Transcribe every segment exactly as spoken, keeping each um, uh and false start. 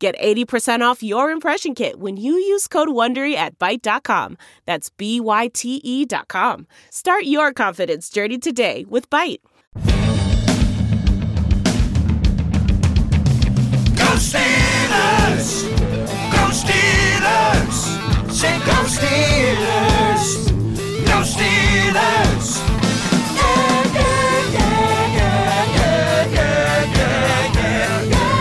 Get eighty percent off your impression kit when you use code WONDERY at Byte dot com. That's B Y T E dot com. Start your confidence journey today with Byte. Go Steelers! Go Steelers! Say go Steelers! Go Steelers! Yeah, yeah, yeah, yeah, yeah, yeah, yeah, yeah, yeah.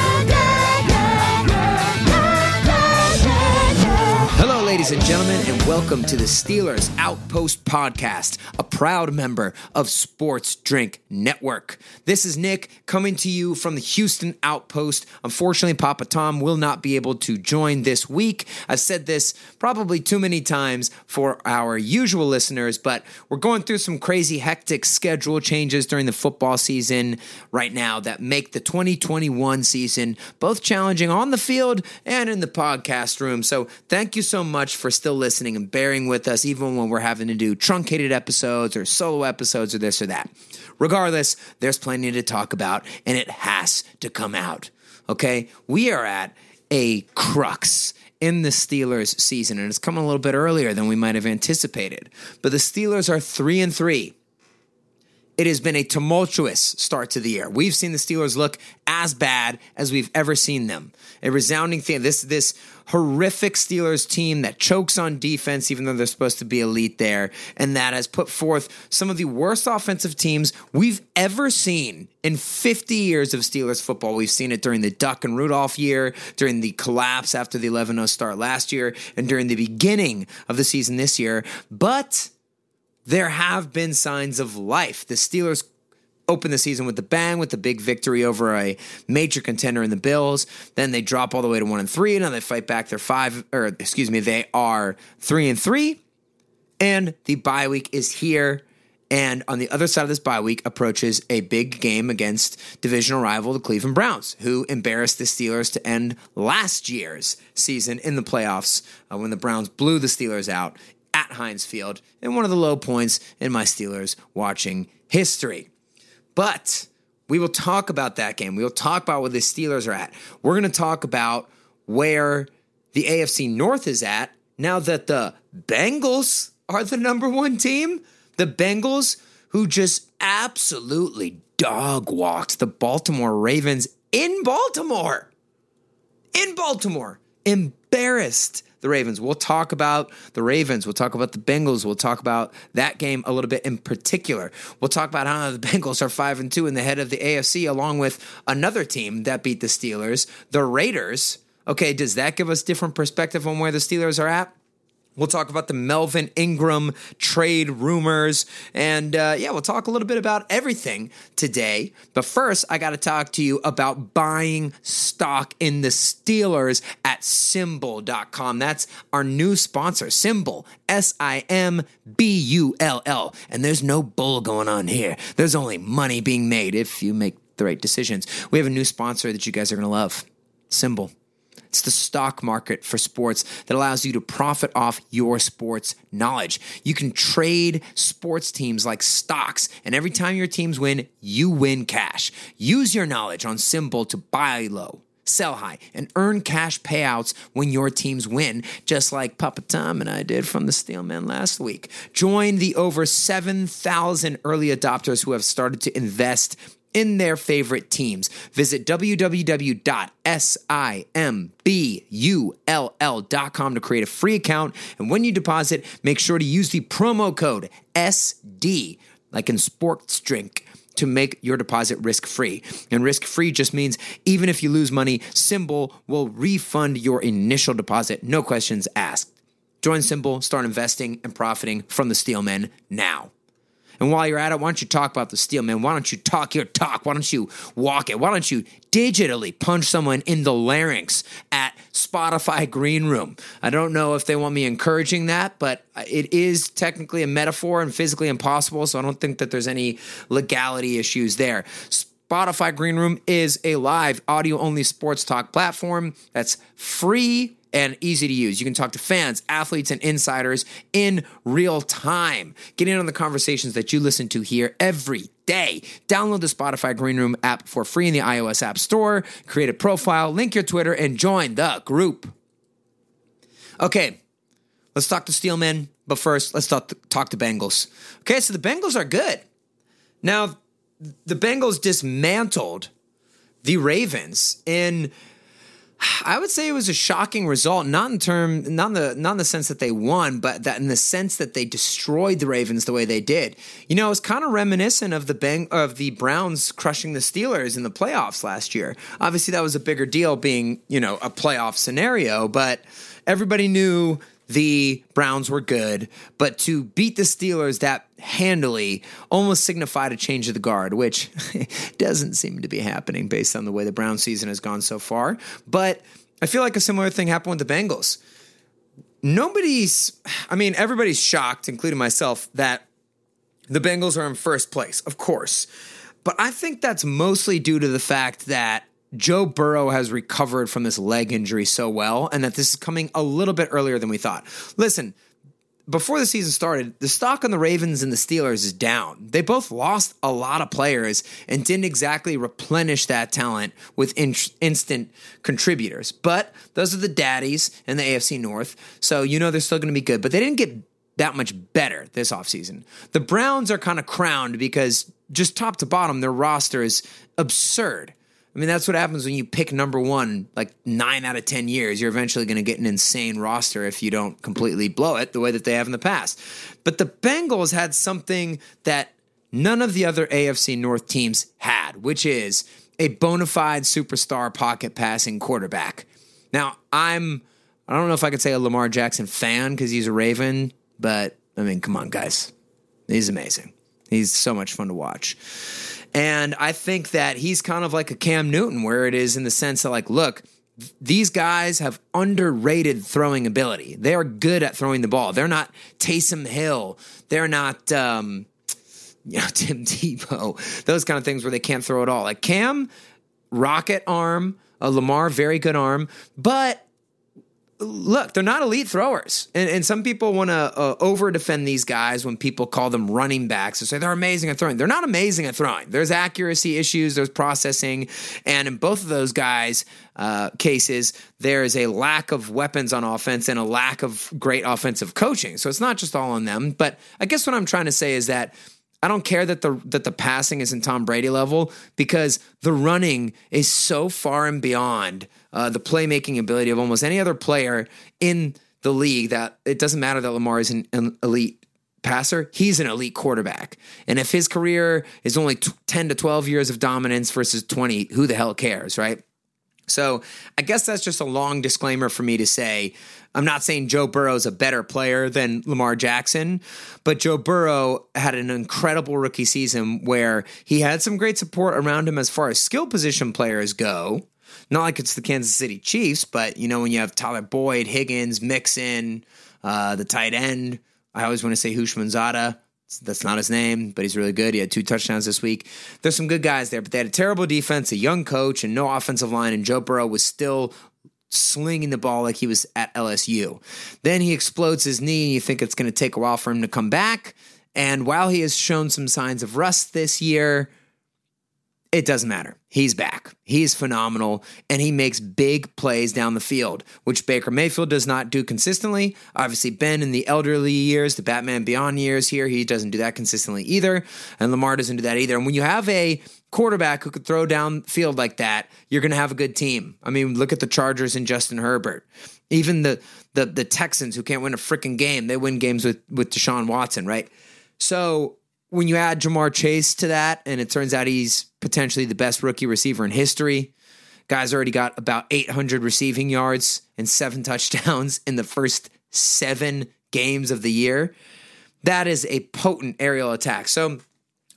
Ladies and gentlemen, and welcome to the Steelers Outpost Podcast, a proud member of Sports Drink Network. This is Nick coming to you from the Houston Outpost. Unfortunately, Papa Tom will not be able to join this week. I've said this probably too many times for our usual listeners, but we're going through some crazy, hectic schedule changes during the football season right now that make the twenty twenty-one season both challenging on the field and in the podcast room. So thank you so much for still listening and bearing with us, even when we're having to do truncated episodes or solo episodes or this or that. Regardless, there's plenty to talk about, and it has to come out, okay? We are at a crux in the Steelers season, and it's coming a little bit earlier than we might have anticipated. But the Steelers are three and three. It has been a tumultuous start to the year. We've seen the Steelers look as bad as we've ever seen them. A resounding thing. This this horrific Steelers team that chokes on defense, even though they're supposed to be elite there, and that has put forth some of the worst offensive teams we've ever seen in fifty years of Steelers football. We've seen it during the Duck and Rudolph year, during the collapse after the eleven oh start last year, and during the beginning of the season this year. But there have been signs of life. The Steelers opened the season with a bang, with the big victory over a major contender in the Bills. Then they drop all the way to one and three, and now they fight back. They're five, or excuse me, they are three and three, and the bye week is here. And on the other side of this bye week approaches a big game against divisional rival, the Cleveland Browns, who embarrassed the Steelers to end last year's season in the playoffs uh, when the Browns blew the Steelers out at Heinz Field, and one of the low points in my Steelers watching history. But we will talk about that game. We will talk about where the Steelers are at. We're going to talk about where the A F C North is at now that the Bengals are the number one team. The Bengals, who just absolutely dog walked the Baltimore Ravens in Baltimore. In Baltimore. Embarrassed the Ravens. We'll talk about the Ravens. We'll talk about the Bengals. We'll talk about that game a little bit in particular. We'll talk about how the Bengals are five and two in the head of the A F C, along with another team that beat the Steelers, the Raiders. Okay, does that give us different perspective on where the Steelers are at? We'll talk about the Melvin Ingram trade rumors. And uh, yeah, we'll talk a little bit about everything today. But first, I got to talk to you about buying stock in the Steelers at SimBull dot com. That's our new sponsor, SimBull, S I M B U L L. And there's no bull going on here. There's only money being made if you make the right decisions. We have a new sponsor that you guys are going to love, SimBull. It's the stock market for sports that allows you to profit off your sports knowledge. You can trade sports teams like stocks, and every time your teams win, you win cash. Use your knowledge on SimBull to buy low, sell high, and earn cash payouts when your teams win, just like Papa Tom and I did from the Steelman last week. Join the over seven thousand early adopters who have started to invest in their favorite teams. Visit w w w dot simbull dot com to create a free account. And when you deposit, make sure to use the promo code S D, like in sports drink, to make your deposit risk-free. And risk-free just means even if you lose money, SimBull will refund your initial deposit. No questions asked. Join SimBull, start investing and profiting from the Steelmen now. And while you're at it, why don't you talk about the steal, man? Why don't you talk your talk? Why don't you walk it? Why don't you digitally punch someone in the larynx at Spotify Green Room? I don't know if they want me encouraging that, but it is technically a metaphor and physically impossible, so I don't think that there's any legality issues there. Spotify Green Room is a live audio-only sports talk platform that's free and easy to use. You can talk to fans, athletes, and insiders in real time. Get in on the conversations that you listen to here every day. Download the Spotify Green Room app for free in the iOS App Store. Create a profile, link your Twitter, and join the group. Okay, let's talk to Steelman, but first, let's talk to, talk to Bengals. Okay, so the Bengals are good. Now, the Bengals dismantled the Ravens in... I would say it was a shocking result, not in term, not in the, not in the sense that they won, but that in the sense that they destroyed the Ravens the way they did. You know, it's kind of reminiscent of the bang, of the Browns crushing the Steelers in the playoffs last year. Obviously, that was a bigger deal, being, you know, a playoff scenario, but everybody knew the Browns were good, but to beat the Steelers that handily almost signified a change of the guard, which doesn't seem to be happening based on the way the Browns season has gone so far. But I feel like a similar thing happened with the Bengals. Nobody's, I mean, everybody's shocked, including myself, that the Bengals are in first place, of course. But I think that's mostly due to the fact that Joe Burrow has recovered from this leg injury so well, and that this is coming a little bit earlier than we thought. Listen, before the season started, the stock on the Ravens and the Steelers is down. They both lost a lot of players and didn't exactly replenish that talent with in- instant contributors. But those are the daddies in the A F C North, so you know they're still going to be good. But they didn't get that much better this offseason. The Browns are kind of crowned because just top to bottom, their roster is absurd. I mean, that's what happens when you pick number one, like nine out of ten years. You're eventually going to get an insane roster if you don't completely blow it the way that they have in the past. But the Bengals had something that none of the other A F C North teams had, which is a bona fide superstar pocket passing quarterback. Now, I'm, I don't know if I could say a Lamar Jackson fan because he's a Raven, but I mean, come on, guys. He's amazing. He's so much fun to watch. And I think that he's kind of like a Cam Newton, where it is in the sense that, like, look, th- these guys have underrated throwing ability. They are good at throwing the ball. They're not Taysom Hill. They're not, um, you know, Tim Tebow. Those kind of things where they can't throw at all. Like Cam, rocket arm. Uh, Lamar, very good arm. But look, they're not elite throwers. And, and some people want to uh, over-defend these guys when people call them running backs and say they're amazing at throwing. They're not amazing at throwing. There's accuracy issues, there's processing, and in both of those guys' uh, cases, there is a lack of weapons on offense and a lack of great offensive coaching. So it's not just all on them. But I guess what I'm trying to say is that I don't care that the that the passing isn't Tom Brady level, because the running is so far and beyond uh, the playmaking ability of almost any other player in the league that it doesn't matter that Lamar is an, an elite passer. He's an elite quarterback. And if his career is only t- ten to twelve years of dominance versus twenty, who the hell cares, right? So I guess that's just a long disclaimer for me to say. I'm not saying Joe Burrow's a better player than Lamar Jackson, but Joe Burrow had an incredible rookie season where he had some great support around him as far as skill position players go. Not like it's the Kansas City Chiefs, but, you know, when you have Tyler Boyd, Higgins, Mixon, uh, the tight end, I always want to say Hushmanzada. That's not his name, but he's really good. He had two touchdowns this week. There's some good guys there, but they had a terrible defense, a young coach, and no offensive line, and Joe Burrow was still slinging the ball like he was at L S U. Then he explodes his knee, and you think it's going to take a while for him to come back. And while he has shown some signs of rust this year, it doesn't matter. He's back. He's phenomenal, and he makes big plays down the field, which Baker Mayfield does not do consistently. Obviously, Ben in the elderly years, the Batman Beyond years here, he doesn't do that consistently either, and Lamar doesn't do that either. And when you have a quarterback who could throw down field like that, you're going to have a good team. I mean, look at the Chargers and Justin Herbert. Even the the, the Texans, who can't win a freaking game, they win games with, with Deshaun Watson, right? So when you add Ja'Marr Chase to that, and it turns out he's potentially the best rookie receiver in history. Guy's already got about eight hundred receiving yards and seven touchdowns in the first seven games of the year. that is a potent aerial attack. So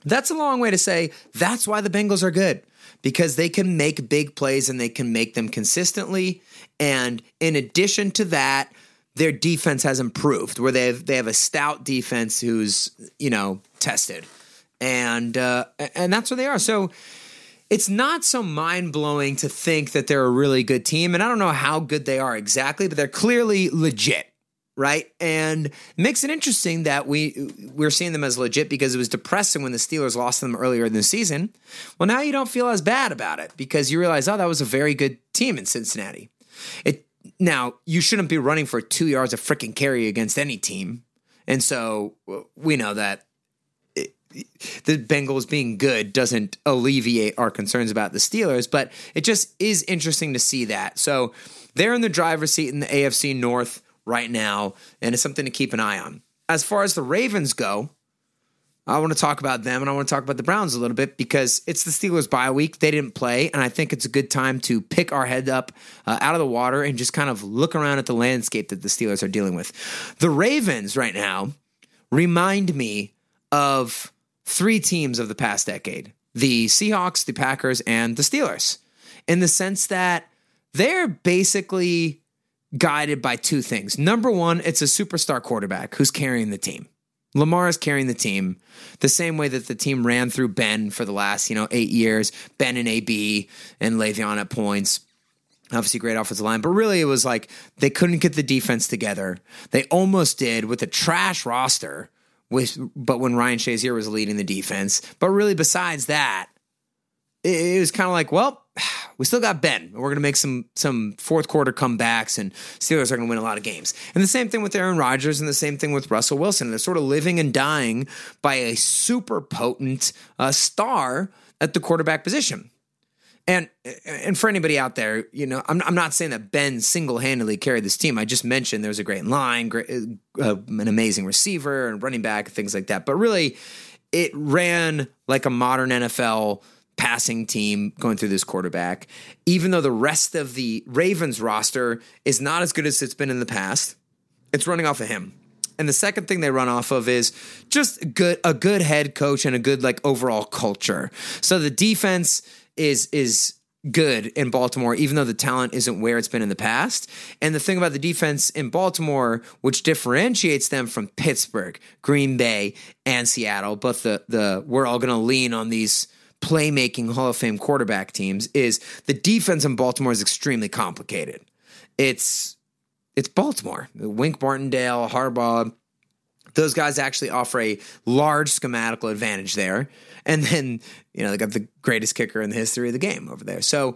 that's a long way to say that's why the Bengals are good, because they can make big plays and they can make them consistently. And in addition to that, their defense has improved, where they have, they have a stout defense who's, you know, tested. And uh, and that's where they are. So it's not so mind-blowing to think that they're a really good team. And I don't know how good they are exactly, but they're clearly legit, right? And it makes it interesting that we, we're seeing them as legit, because it was depressing when the Steelers lost to them earlier in the season. Well, now you don't feel as bad about it, because you realize, oh, that was a very good team in Cincinnati. It Now, you shouldn't be running for two yards of freaking carry against any team. And so we know that it, the Bengals being good doesn't alleviate our concerns about the Steelers, but it just is interesting to see that. So they're in the driver's seat in the A F C North right now, and it's something to keep an eye on. As far as the Ravens go, I want to talk about them, and I want to talk about the Browns a little bit, because it's the Steelers' bye week. They didn't play, and I think it's a good time to pick our head up uh, out of the water and just kind of look around at the landscape that the Steelers are dealing with. The Ravens right now remind me of three teams of the past decade, the Seahawks, the Packers, and the Steelers, in the sense that they're basically guided by two things. Number one, it's a superstar quarterback who's carrying the team. Lamar is carrying the team the same way that the team ran through Ben for the last, you know, eight years, Ben and A B and Le'Veon at points. Obviously great offensive line, but really it was like they couldn't get the defense together. They almost did with a trash roster, which, but when Ryan Shazier was leading the defense. But really besides that, it, it was kind of like, well, we still got Ben. We're going to make some some fourth quarter comebacks, and Steelers are going to win a lot of games. And the same thing with Aaron Rodgers, and the same thing with Russell Wilson. They're sort of living and dying by a super potent uh, star at the quarterback position. And and for anybody out there, you know, I'm I'm not saying that Ben single-handedly carried this team. I just mentioned there's a great line, great, uh, an amazing receiver, and running back, things like that. But really, it ran like a modern N F L passing team going through this quarterback, even though the rest of the Ravens roster is not as good as it's been in the past. It's running off of him. And the second thing they run off of is just good, a good head coach and a good, like, overall culture. So the defense is, is good in Baltimore, even though the talent isn't where it's been in the past. And the thing about the defense in Baltimore, which differentiates them from Pittsburgh, Green Bay, and Seattle, but the, the, we're all going to lean on these playmaking Hall of Fame quarterback teams, is the defense in Baltimore is extremely complicated. It's it's Baltimore. Wink Martindale, Harbaugh, those guys actually offer a large schematical advantage there. And then, you know, they got the greatest kicker in the history of the game over there. So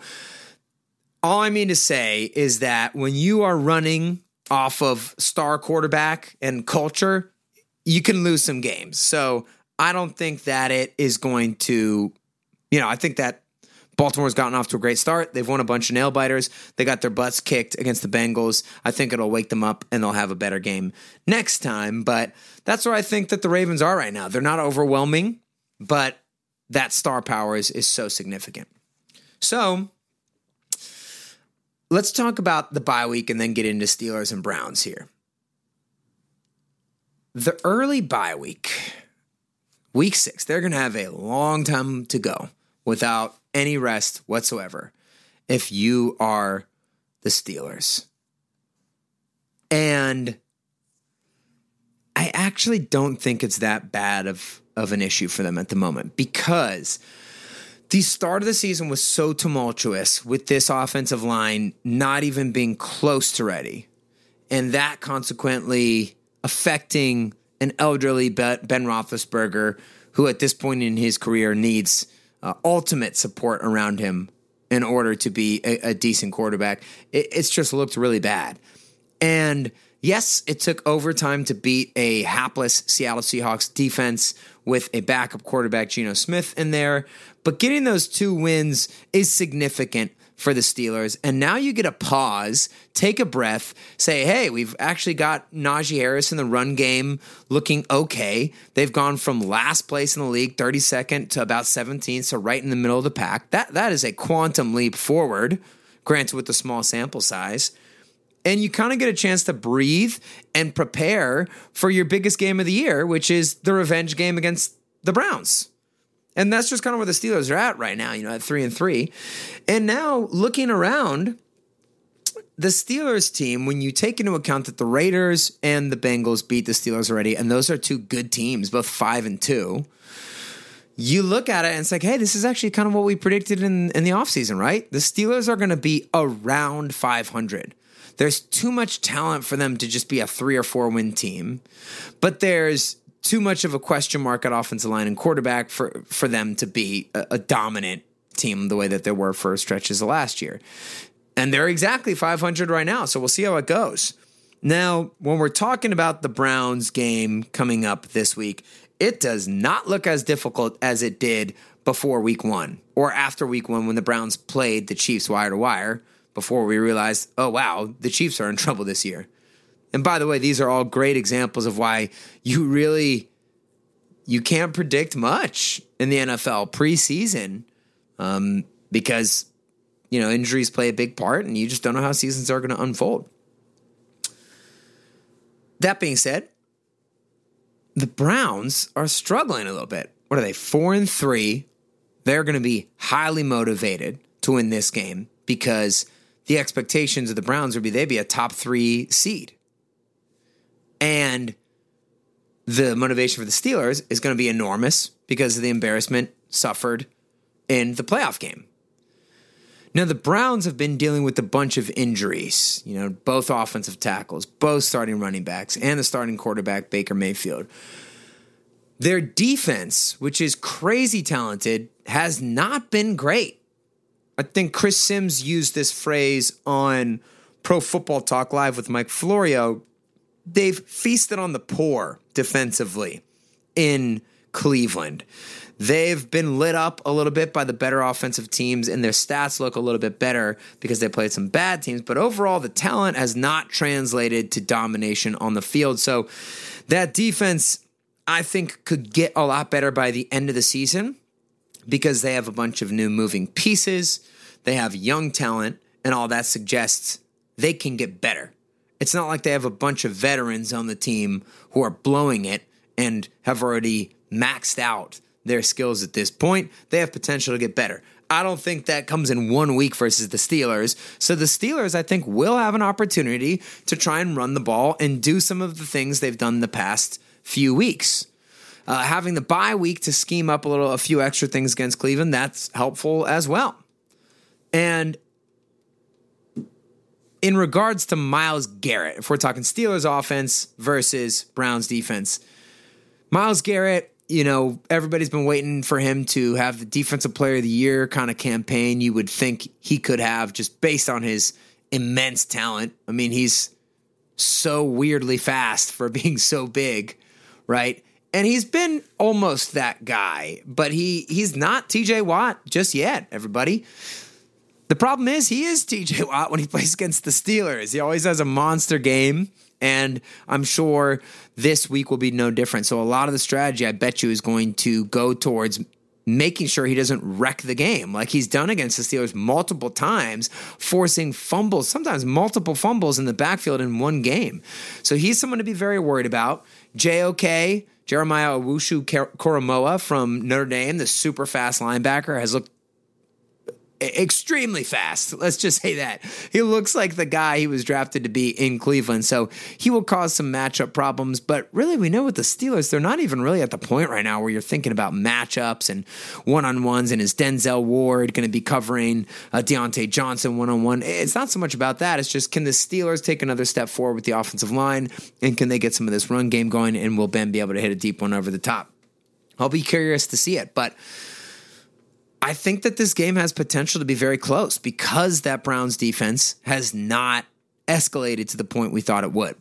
all I mean to say is that when you are running off of star quarterback and culture, you can lose some games. So I don't think that it is going to... You know, I think that Baltimore's gotten off to a great start. They've won a bunch of nail biters. They got their butts kicked against the Bengals. I think it'll wake them up, and they'll have a better game next time. But that's where I think that the Ravens are right now. They're not overwhelming, but that star power is, is so significant. So let's talk about the bye week and then get into Steelers and Browns here. The early bye week, week six, they're going to have a long time to go without any rest whatsoever if you are the Steelers. And I actually don't think it's that bad of, of an issue for them at the moment, because the start of the season was so tumultuous with this offensive line not even being close to ready, and that consequently affecting an elderly Ben Roethlisberger, who at this point in his career needs Uh, ultimate support around him in order to be a, a decent quarterback. It, it's just looked really bad. And yes, it took overtime to beat a hapless Seattle Seahawks defense with a backup quarterback, Geno Smith, in there. But getting those two wins is significant for the Steelers. And now you get a pause, take a breath, say, hey, we've actually got Najee Harris in the run game looking okay. They've gone from last place in the league, thirty-second, to about seventeenth, so right in the middle of the pack. That That is a quantum leap forward, granted with the small sample size. and you kind of get a chance to breathe and prepare for your biggest game of the year, which is the revenge game against the Browns. And that's just kind of where the Steelers are at right now, you know, at three and three. And now looking around, the Steelers team, when you take into account that the Raiders and the Bengals beat the Steelers already, and those are two good teams, both five and two, you look at it and it's like, hey, this is actually kind of what we predicted in, in the offseason, right? The Steelers are going to be around five hundred. There's too much talent for them to just be a three or four win team, but there's too much of a question mark at offensive line and quarterback for, for them to be a, a dominant team the way that they were for stretches of last year. And they're exactly five hundred right now, so we'll see how it goes. Now, when we're talking about the Browns game coming up this week, it does not look as difficult as it did before week one or after week one when the Browns played the Chiefs wire to wire before we realized, oh, wow, the Chiefs are in trouble this year. And by the way, these are all great examples of why you really you can't predict much in the N F L preseason um, because, you know, injuries play a big part and you just don't know how seasons are going to unfold. That being said, the Browns are struggling a little bit. What are they, four and three? They're going to be highly motivated to win this game because the expectations of the Browns would be they'd be a top three seed. And the motivation for the Steelers is going to be enormous because of the embarrassment suffered in the playoff game. Now, the Browns have been dealing with a bunch of injuries, you know, both offensive tackles, both starting running backs, and the starting quarterback, Baker Mayfield. Their defense, which is crazy talented, has not been great. I think Chris Sims used this phrase on Pro Football Talk Live with Mike Florio. They've feasted on the poor defensively in Cleveland. They've been lit up a little bit by the better offensive teams, and their stats look a little bit better because they played some bad teams. But overall, the talent has not translated to domination on the field. So that defense, I think, could get a lot better by the end of the season because they have a bunch of new moving pieces. They have young talent, and all that suggests they can get better. It's not like they have a bunch of veterans on the team who are blowing it and have already maxed out their skills at this point. They have potential to get better. I don't think that comes in one week versus the Steelers. So the Steelers, I think, will have an opportunity to try and run the ball and do some of the things they've done the past few weeks. Uh, having the bye week to scheme up a little, a few extra things against Cleveland, that's helpful as well. And in regards to Myles Garrett, if we're talking Steelers offense versus Browns defense, Myles Garrett, you know, everybody's been waiting for him to have the defensive player of the year kind of campaign you would think he could have just based on his immense talent. I mean, he's so weirdly fast for being so big, right? And he's been almost that guy, but he he's not T J. Watt just yet, everybody. The problem is he is T J. Watt when he plays against the Steelers. He always has a monster game, and I'm sure this week will be no different. So a lot of the strategy, I bet you, is going to go towards making sure he doesn't wreck the game like he's done against the Steelers multiple times, forcing fumbles, sometimes multiple fumbles in the backfield in one game. So he's someone to be very worried about. J O K, Jeremiah Owusu-Koromoah from Notre Dame, the super fast linebacker, has looked extremely fast. Let's just say that. He looks like the guy he was drafted to be in Cleveland. So he will cause some matchup problems. But really, we know with the Steelers, they're not even really at the point right now where you're thinking about matchups and one-on-ones. And is Denzel Ward going to be covering uh, Diontae Johnson one-on-one? It's not so much about that. It's just, can the Steelers take another step forward with the offensive line? And can they get some of this run game going? And will Ben be able to hit a deep one over the top? I'll be curious to see it. But I think that this game has potential to be very close because that Browns defense has not escalated to the point we thought it would.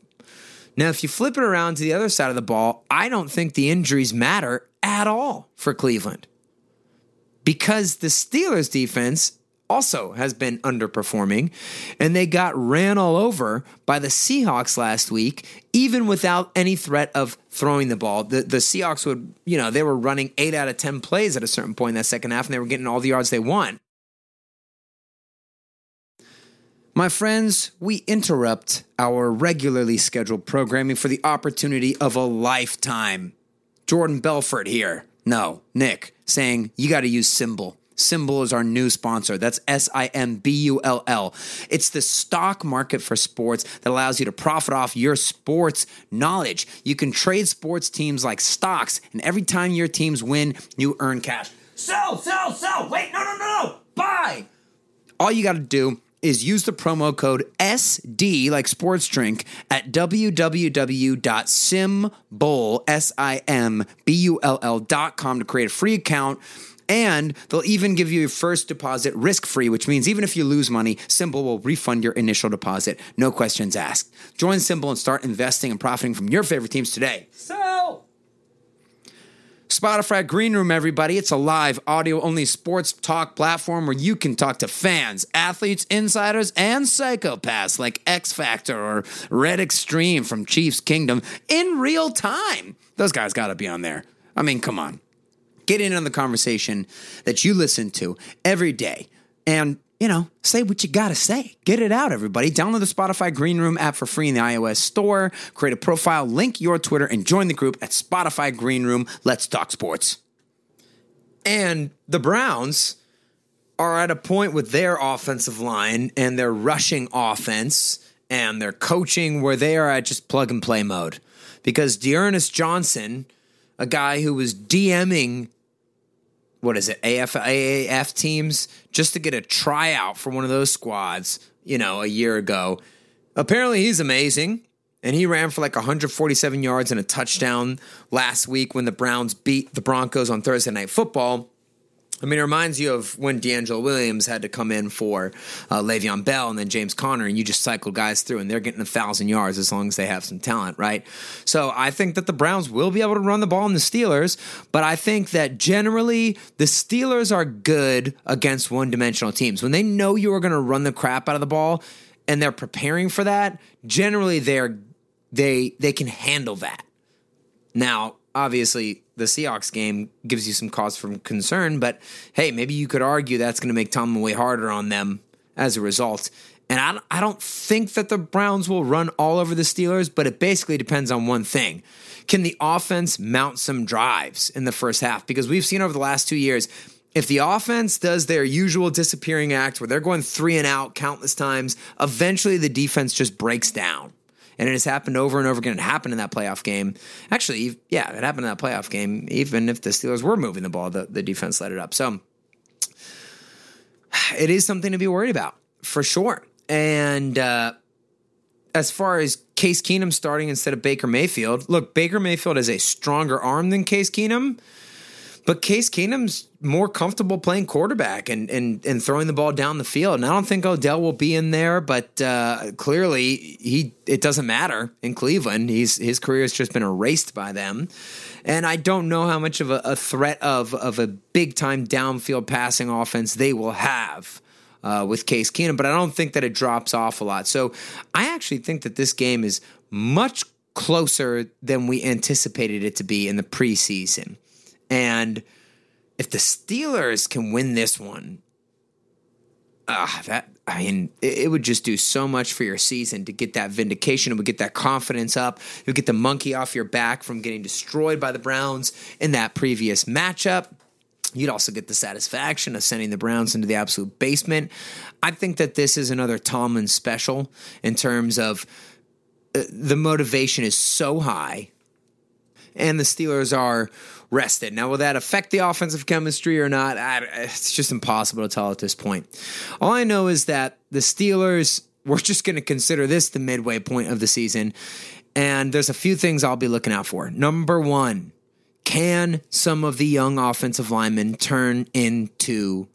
Now, if you flip it around to the other side of the ball, I don't think the injuries matter at all for Cleveland because the Steelers defense also has been underperforming, and they got ran all over by the Seahawks last week, even without any threat of throwing the ball. The the Seahawks would, you know, they were running eight out of ten plays at a certain point in that second half, and they were getting all the yards they want. My friends, we interrupt our regularly scheduled programming for the opportunity of a lifetime. Jordan Belfort here. No, Nick, saying you got to use SimBull. SimBull is our new sponsor. That's S I M B U L L. It's the stock market for sports that allows you to profit off your sports knowledge. You can trade sports teams like stocks, and every time your teams win, you earn cash. Sell, sell, sell. Wait, no, no, no, no. Buy. All you got to do is use the promo code S D, like sports drink, at w w w dot simbull, S I M B U L L, dot com to create a free account. And they'll even give you your first deposit risk-free, which means even if you lose money, SimBull will refund your initial deposit. No questions asked. Join SimBull and start investing and profiting from your favorite teams today. So, Spotify Green Room, everybody. It's a live, audio-only sports talk platform where you can talk to fans, athletes, insiders, and psychopaths like X Factor or Red Extreme from Chiefs Kingdom in real time. Those guys got to be on there. I mean, come on. Get in on the conversation that you listen to every day and, you know, say what you got to say. Get it out, everybody. Download the Spotify Green Room app for free in the iOS store. Create a profile, link your Twitter, and join the group at Spotify Green Room. Let's talk sports. And the Browns are at a point with their offensive line and their rushing offense and their coaching where they are at just plug and play mode because De'arnest Johnson, a guy who was DMing What is it, A A F teams, just to get a tryout for one of those squads, you know, a year ago. Apparently he's amazing, and he ran for like one hundred forty-seven yards and a touchdown last week when the Browns beat the Broncos on Thursday Night Football. I mean, it reminds you of when D'Angelo Williams had to come in for uh, Le'Veon Bell and then James Conner, and you just cycle guys through, and they're getting one thousand yards as long as they have some talent, right? So I think that the Browns will be able to run the ball on the Steelers, but I think that generally the Steelers are good against one-dimensional teams. When they know you are going to run the crap out of the ball and they're preparing for that, generally they're, they they can handle that. Now, obviously, the Seahawks game gives you some cause for concern, but hey, maybe you could argue that's going to make Tomlin way harder on them as a result. And I I don't think that the Browns will run all over the Steelers, but it basically depends on one thing. Can the offense mount some drives in the first half? Because we've seen over the last two years, if the offense does their usual disappearing act where they're going three and out countless times, eventually the defense just breaks down. And it has happened over and over again. It happened in that playoff game. Actually, yeah, it happened in that playoff game. Even if the Steelers were moving the ball, the, the defense let it up. So it is something to be worried about for sure. And uh, as far as Case Keenum starting instead of Baker Mayfield, look, Baker Mayfield has a stronger arm than Case Keenum, but Case Keenum's more comfortable playing quarterback and, and, and throwing the ball down the field. And I don't think Odell will be in there, but uh, clearly he it doesn't matter in Cleveland. He's his career has just been erased by them. And I don't know how much of a, a threat of, of a big-time downfield passing offense they will have uh, with Case Keenum, but I don't think that it drops off a lot. So I actually think that this game is much closer than we anticipated it to be in the preseason. And if the Steelers can win this one, ah, that I mean, it, it would just do so much for your season to get that vindication. It would get that confidence up. It would get the monkey off your back from getting destroyed by the Browns in that previous matchup. You'd also get the satisfaction of sending the Browns into the absolute basement. I think that this is another Tomlin special in terms of uh, the motivation is so high, and the Steelers are rested. Now, will that affect the offensive chemistry or not? I, it's just impossible to tell at this point. All I know is that the Steelers, we're just going to consider this the midway point of the season, and there's a few things I'll be looking out for. Number one, can some of the young offensive linemen turn into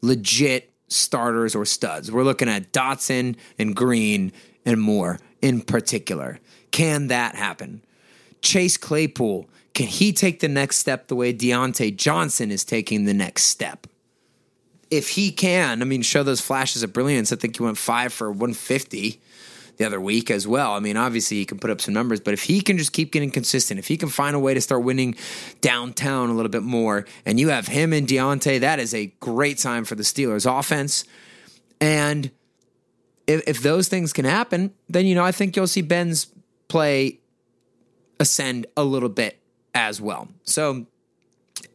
legit starters or studs? We're looking at Dotson and Green and Moore in particular. Can that happen? Chase Claypool, can he take the next step the way Diontae Johnson is taking the next step? If he can, I mean, show those flashes of brilliance. I think he went five for one hundred fifty the other week as well. I mean, obviously he can put up some numbers, but if he can just keep getting consistent, if he can find a way to start winning downtown a little bit more, and you have him and Diontae, that is a great sign for the Steelers offense. And if, if those things can happen, then, you know, I think you'll see Ben's play ascend a little bit as well. So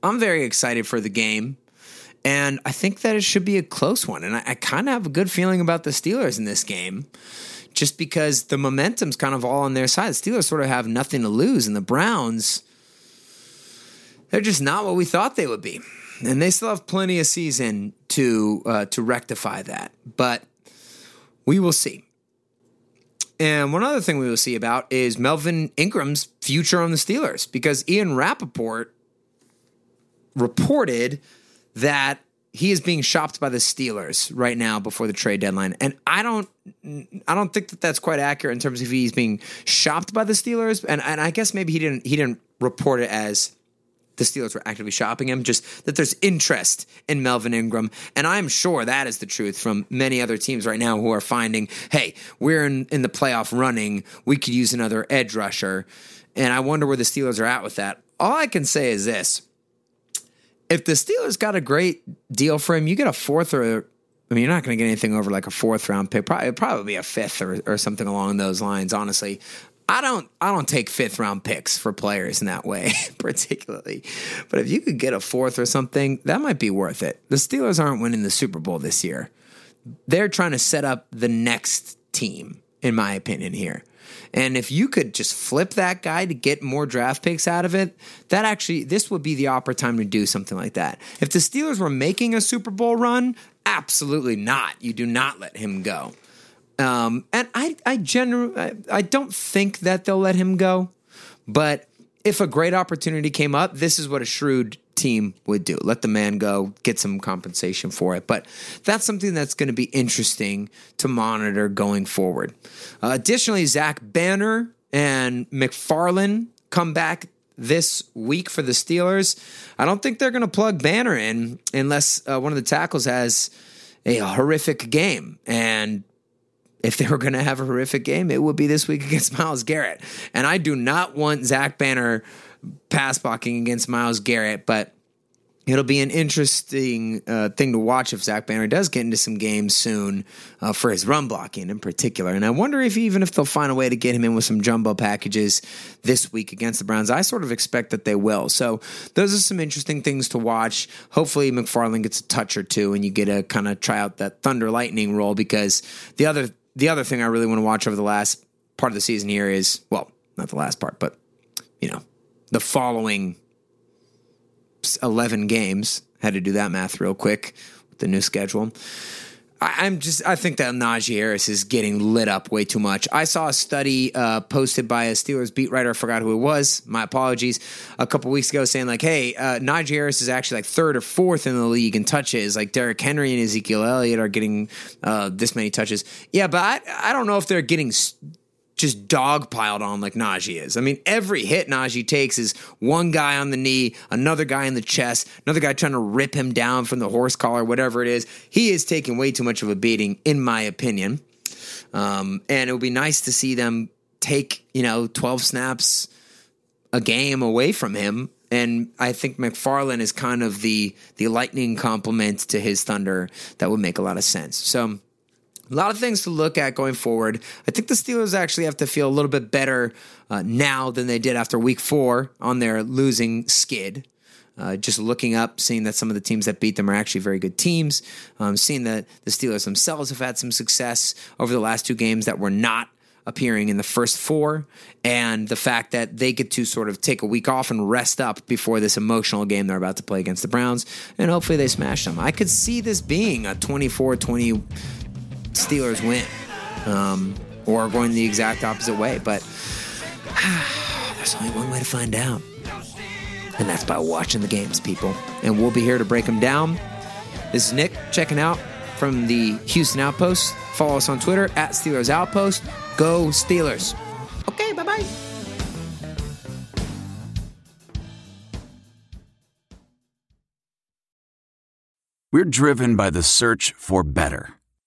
I'm very excited for the game, and I think that it should be a close one. And I, I kind of have a good feeling about the Steelers in this game, just because the momentum's kind of all on their side. The Steelers sort of have nothing to lose, and the Browns, they're just not what we thought they would be. And they still have plenty of season to uh, to rectify that. But we will see. And one other thing we will see about is Melvin Ingram's future on the Steelers, because Ian Rapoport reported that he is being shopped by the Steelers right now before the trade deadline. And I don't I don't think that that's quite accurate in terms of if he's being shopped by the Steelers. And, and I guess maybe he didn't he didn't report it as the Steelers were actively shopping him, just that there's interest in Melvin Ingram. And I'm sure that is the truth from many other teams right now who are finding, hey, we're in, in the playoff running. We could use another edge rusher. And I wonder where the Steelers are at with that. All I can say is this. If the Steelers got a great deal for him, you get a fourth or, I mean, you're not going to get anything over like a fourth round pick. Probably, it'd probably be a fifth or, or something along those lines, honestly. I don't I don't take fifth-round picks for players in that way, particularly. But if you could get a fourth or something, that might be worth it. The Steelers aren't winning the Super Bowl this year. They're trying to set up the next team, in my opinion, here. And if you could just flip that guy to get more draft picks out of it, that actually, this would be the opportune time to do something like that. If the Steelers were making a Super Bowl run, absolutely not. You do not let him go. Um, and I, I generally, I, I don't think that they'll let him go, but if a great opportunity came up, this is what a shrewd team would do. Let the man go, get some compensation for it. But that's something that's going to be interesting to monitor going forward. Uh, additionally, Zach Banner and McFarlane come back this week for the Steelers. I don't think they're going to plug Banner in unless uh, one of the tackles has a horrific game. And if they were going to have a horrific game, it would be this week against Myles Garrett. And I do not want Zach Banner pass blocking against Myles Garrett, but it'll be an interesting uh, thing to watch if Zach Banner does get into some games soon uh, for his run blocking in particular. And I wonder if even if they'll find a way to get him in with some jumbo packages this week against the Browns. I sort of expect that they will. So those are some interesting things to watch. Hopefully McFarlane gets a touch or two and you get to kind of try out that Thunder Lightning role, because the other The other thing I really want to watch over the last part of the season here is, well, not the last part, but, you know, the following eleven games. Had to do that math real quick with the new schedule. I, I'm just, I think that Najee Harris is getting lit up way too much. I saw a study uh, posted by a Steelers beat writer, I forgot who it was, my apologies, a couple weeks ago saying like, hey, uh, Najee Harris is actually like third or fourth in the league in touches. Like Derrick Henry and Ezekiel Elliott are getting uh, this many touches. Yeah, but I, I don't know if they're getting St- just dogpiled on like Najee is. I mean, every hit Najee takes is one guy on the knee, another guy in the chest, another guy trying to rip him down from the horse collar, whatever it is. He is taking way too much of a beating, in my opinion. Um, and it would be nice to see them take, you know, twelve snaps a game away from him. And I think McFarlane is kind of the the lightning complement to his thunder that would make a lot of sense. So a lot of things to look at going forward. I think the Steelers actually have to feel a little bit better uh, now than they did after week four on their losing skid. Uh, just looking up, seeing that some of the teams that beat them are actually very good teams. Um, seeing that the Steelers themselves have had some success over the last two games that were not appearing in the first four, and the fact that they get to sort of take a week off and rest up before this emotional game they're about to play against the Browns, and hopefully they smash them. I could see this being a twenty-four twenty Steelers win, um, or going the exact opposite way, but ah, there's only one way to find out, and that's by watching the games, people, and we'll be here to break them down. This is Nick checking out from the Houston Outpost. Follow us on Twitter at Steelers Outpost. Go Steelers. Okay, bye-bye. We're driven by the search for better.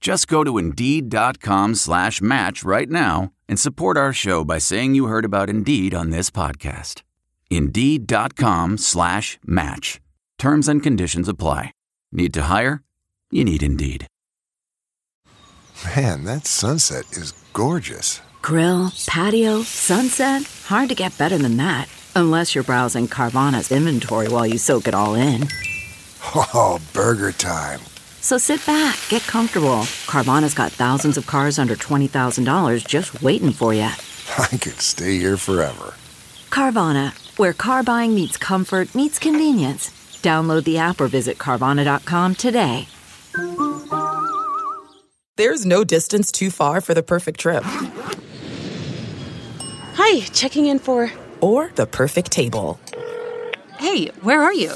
Just go to Indeed.com slash match right now and support our show by saying you heard about Indeed on this podcast. Indeed.com slash match. Terms and conditions apply. Need to hire? You need Indeed. Man, that sunset is gorgeous. Grill, patio, sunset. Hard to get better than that. Unless you're browsing Carvana's inventory while you soak it all in. Oh, burger time. So sit back, get comfortable. Carvana's got thousands of cars under twenty thousand dollars just waiting for you. I could stay here forever. Carvana, where car buying meets comfort meets convenience. Download the app or visit Carvana dot com today. There's no distance too far for the perfect trip. Hi, checking in for... Or the perfect table. Hey, where are you?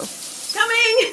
Coming!